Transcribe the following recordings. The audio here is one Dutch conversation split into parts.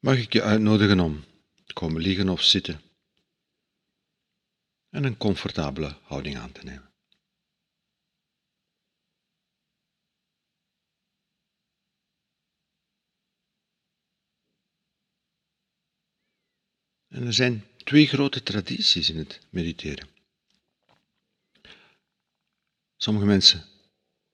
Mag ik je uitnodigen om te komen liggen of zitten en een comfortabele houding aan te nemen. En er zijn twee grote tradities in het mediteren. Sommige mensen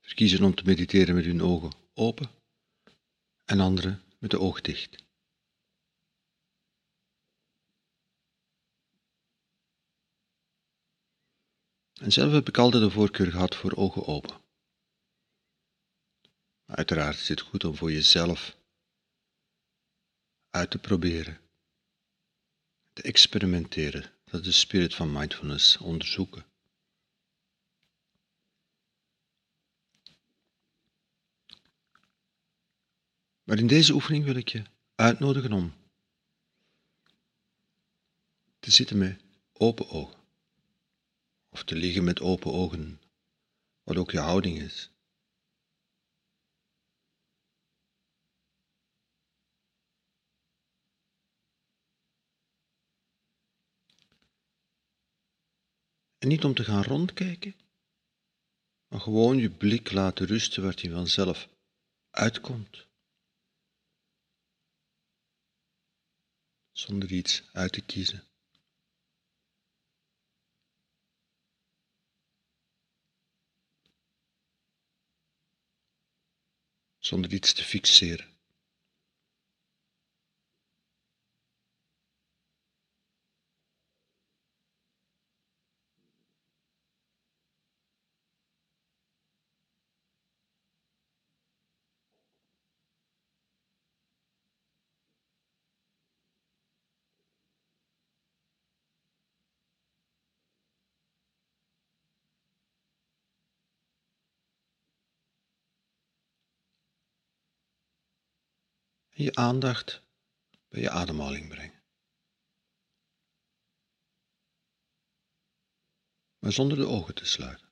verkiezen om te mediteren met hun ogen open en anderen met de oog dicht. En zelf heb ik altijd de voorkeur gehad voor ogen open. Maar uiteraard is het goed om voor jezelf uit te proberen, te experimenteren. Dat is de spirit van mindfulness, onderzoeken. Maar in deze oefening wil ik je uitnodigen om te zitten met open ogen. Of te liggen met open ogen, wat ook je houding is. En niet om te gaan rondkijken, maar gewoon je blik laten rusten waar die vanzelf uitkomt. Zonder iets uit te kiezen. Zonder iets te fixeren. En je aandacht bij je ademhaling brengen. Maar zonder de ogen te sluiten.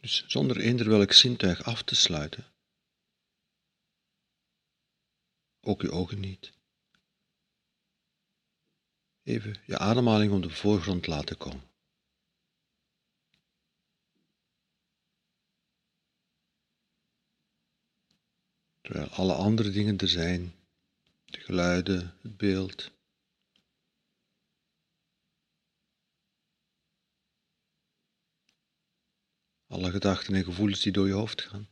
Dus zonder eender welk zintuig af te sluiten. Ook je ogen niet. Even je ademhaling op de voorgrond laten komen. Terwijl alle andere dingen er zijn, de geluiden, het beeld. Alle gedachten en gevoelens die door je hoofd gaan.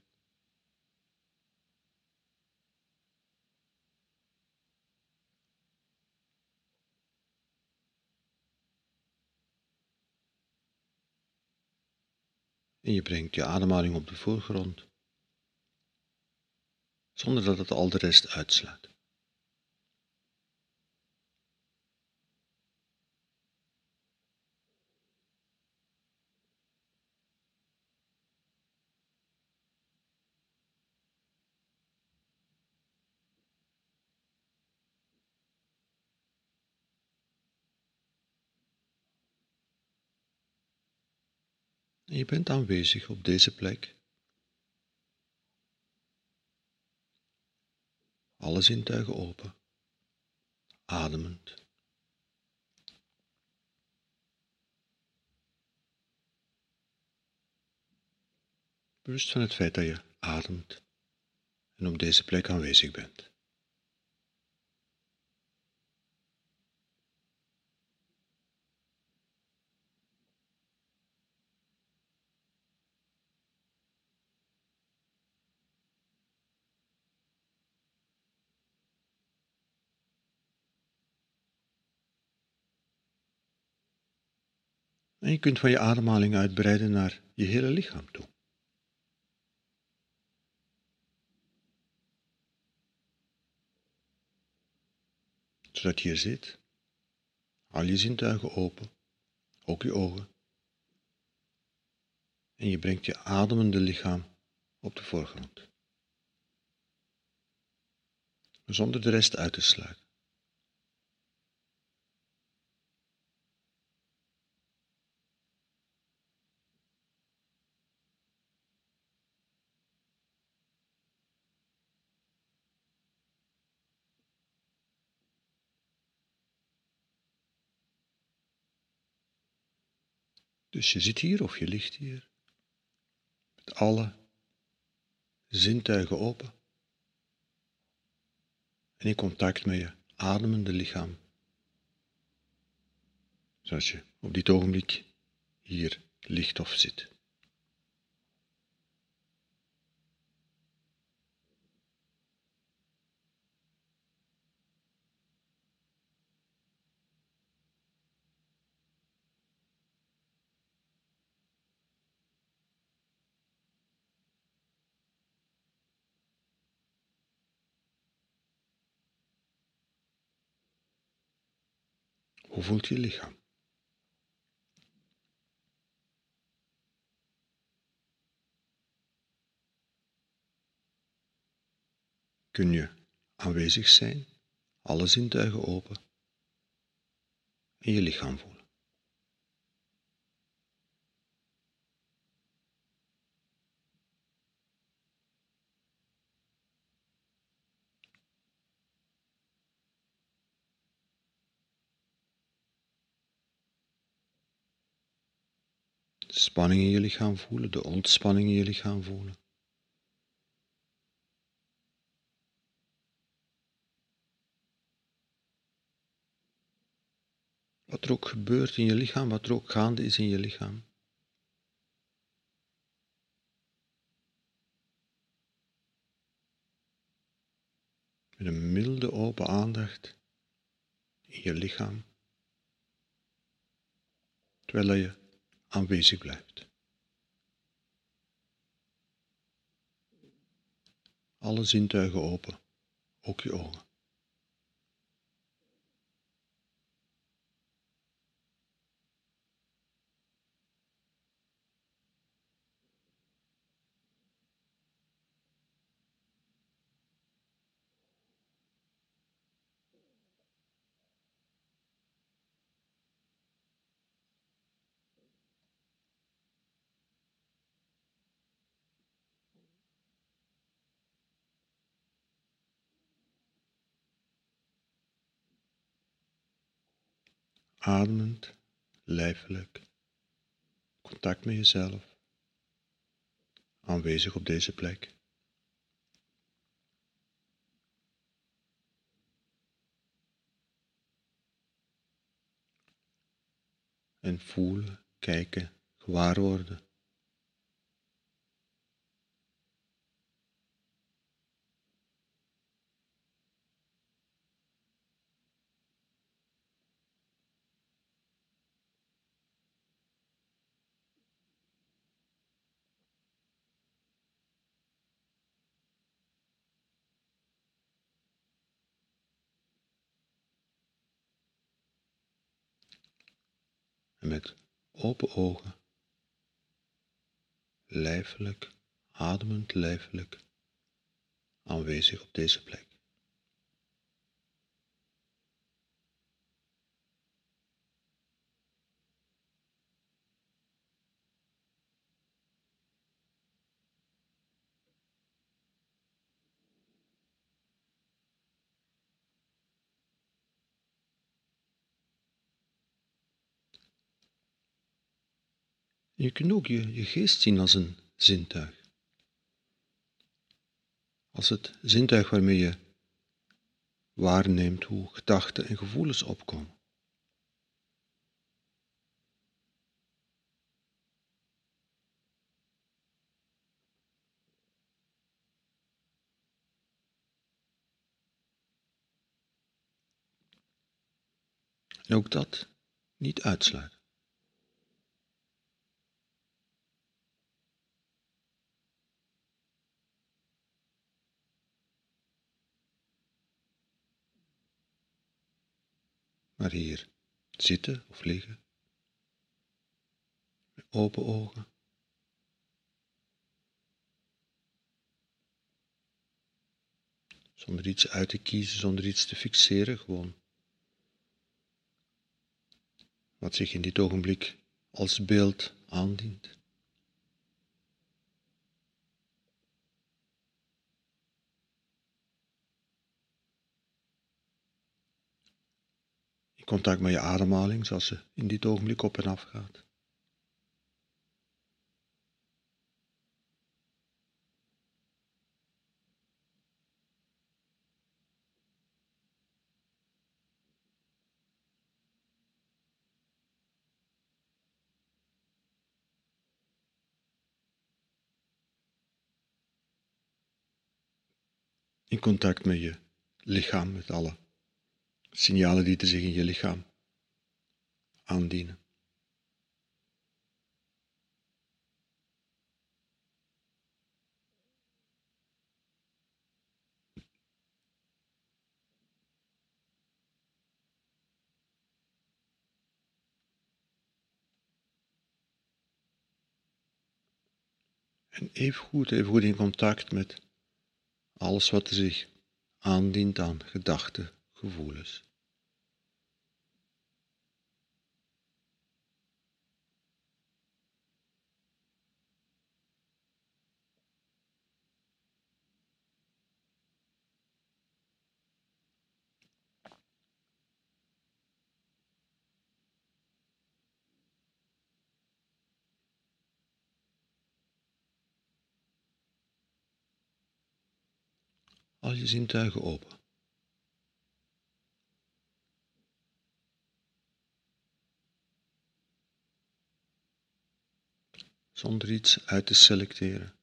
En je brengt je ademhaling op de voorgrond, zonder dat het al de rest uitsluit. En je bent aanwezig op deze plek. Alle zintuigen open, ademend. Bewust van het feit dat je ademt en op deze plek aanwezig bent. En je kunt van je ademhaling uitbreiden naar je hele lichaam toe. Zodat je hier zit, al je zintuigen open, ook je ogen. En je brengt je ademende lichaam op de voorgrond. Zonder de rest uit te sluiten. Dus je zit hier of je ligt hier, met alle zintuigen open en in contact met je ademende lichaam, zoals je op dit ogenblik hier ligt of zit. Hoe voelt je lichaam? Kun je aanwezig zijn, alle zintuigen open en je lichaam voelen? De spanning in je lichaam voelen, de ontspanning in je lichaam voelen. Wat er ook gebeurt in je lichaam, wat er ook gaande is in je lichaam. Met een milde open aandacht in je lichaam, terwijl je aanwezig blijft. Alle zintuigen open, ook je ogen. Ademend, lijfelijk, contact met jezelf, aanwezig op deze plek. En voelen, kijken, gewaarworden. En met open ogen, lijfelijk, ademend lijfelijk, aanwezig op deze plek. Je kunt ook je geest zien als een zintuig. Als het zintuig waarmee je waarneemt hoe gedachten en gevoelens opkomen. En ook dat niet uitsluiten. Maar hier zitten of liggen, met open ogen, zonder iets uit te kiezen, zonder iets te fixeren, gewoon wat zich in dit ogenblik als beeld aandient. Contact met je ademhaling, zoals ze in dit ogenblik op en af gaat. in contact met je lichaam, met alle signalen die er zich in je lichaam aandienen. En even goed in contact met alles wat er zich aandient aan gedachten, gevoelens. Al je zintuigen open. Zonder iets uit te selecteren.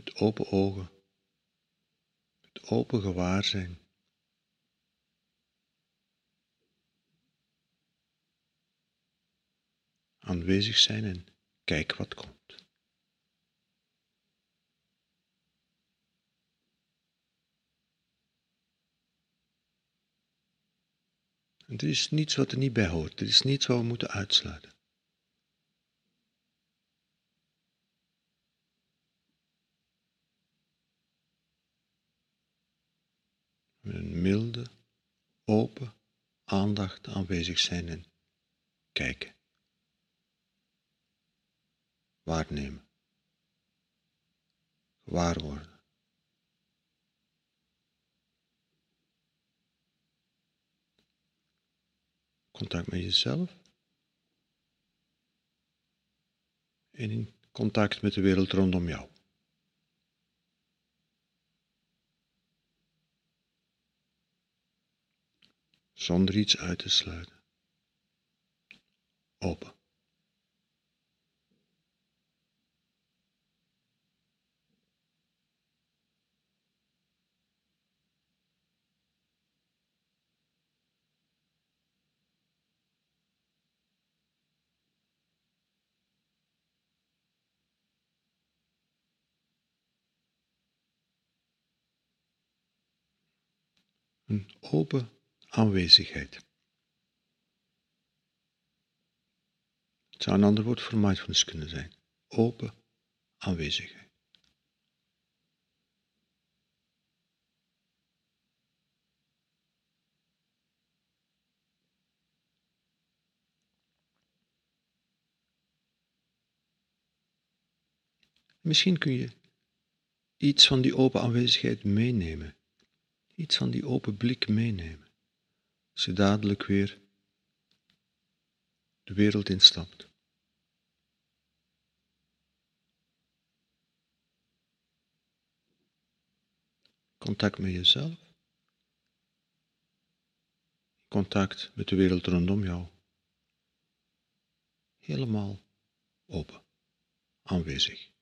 Met open ogen, met open gewaarzijn. Aanwezig zijn en kijk wat komt. En er is niets wat er niet bij hoort, er is niets wat we moeten uitsluiten. Met een milde, open aandacht aanwezig zijn en kijken, waarnemen, gewaar worden. Contact met jezelf en in contact met de wereld rondom jou. Zonder iets uit te sluiten. Open. Een open aanwezigheid. Het zou een ander woord voor mindfulness kunnen zijn. Open aanwezigheid. Misschien kun je iets van die open aanwezigheid meenemen. Iets van die open blik meenemen. Als je dadelijk weer de wereld instapt. Contact met jezelf. Contact met de wereld rondom jou. Helemaal open, aanwezig.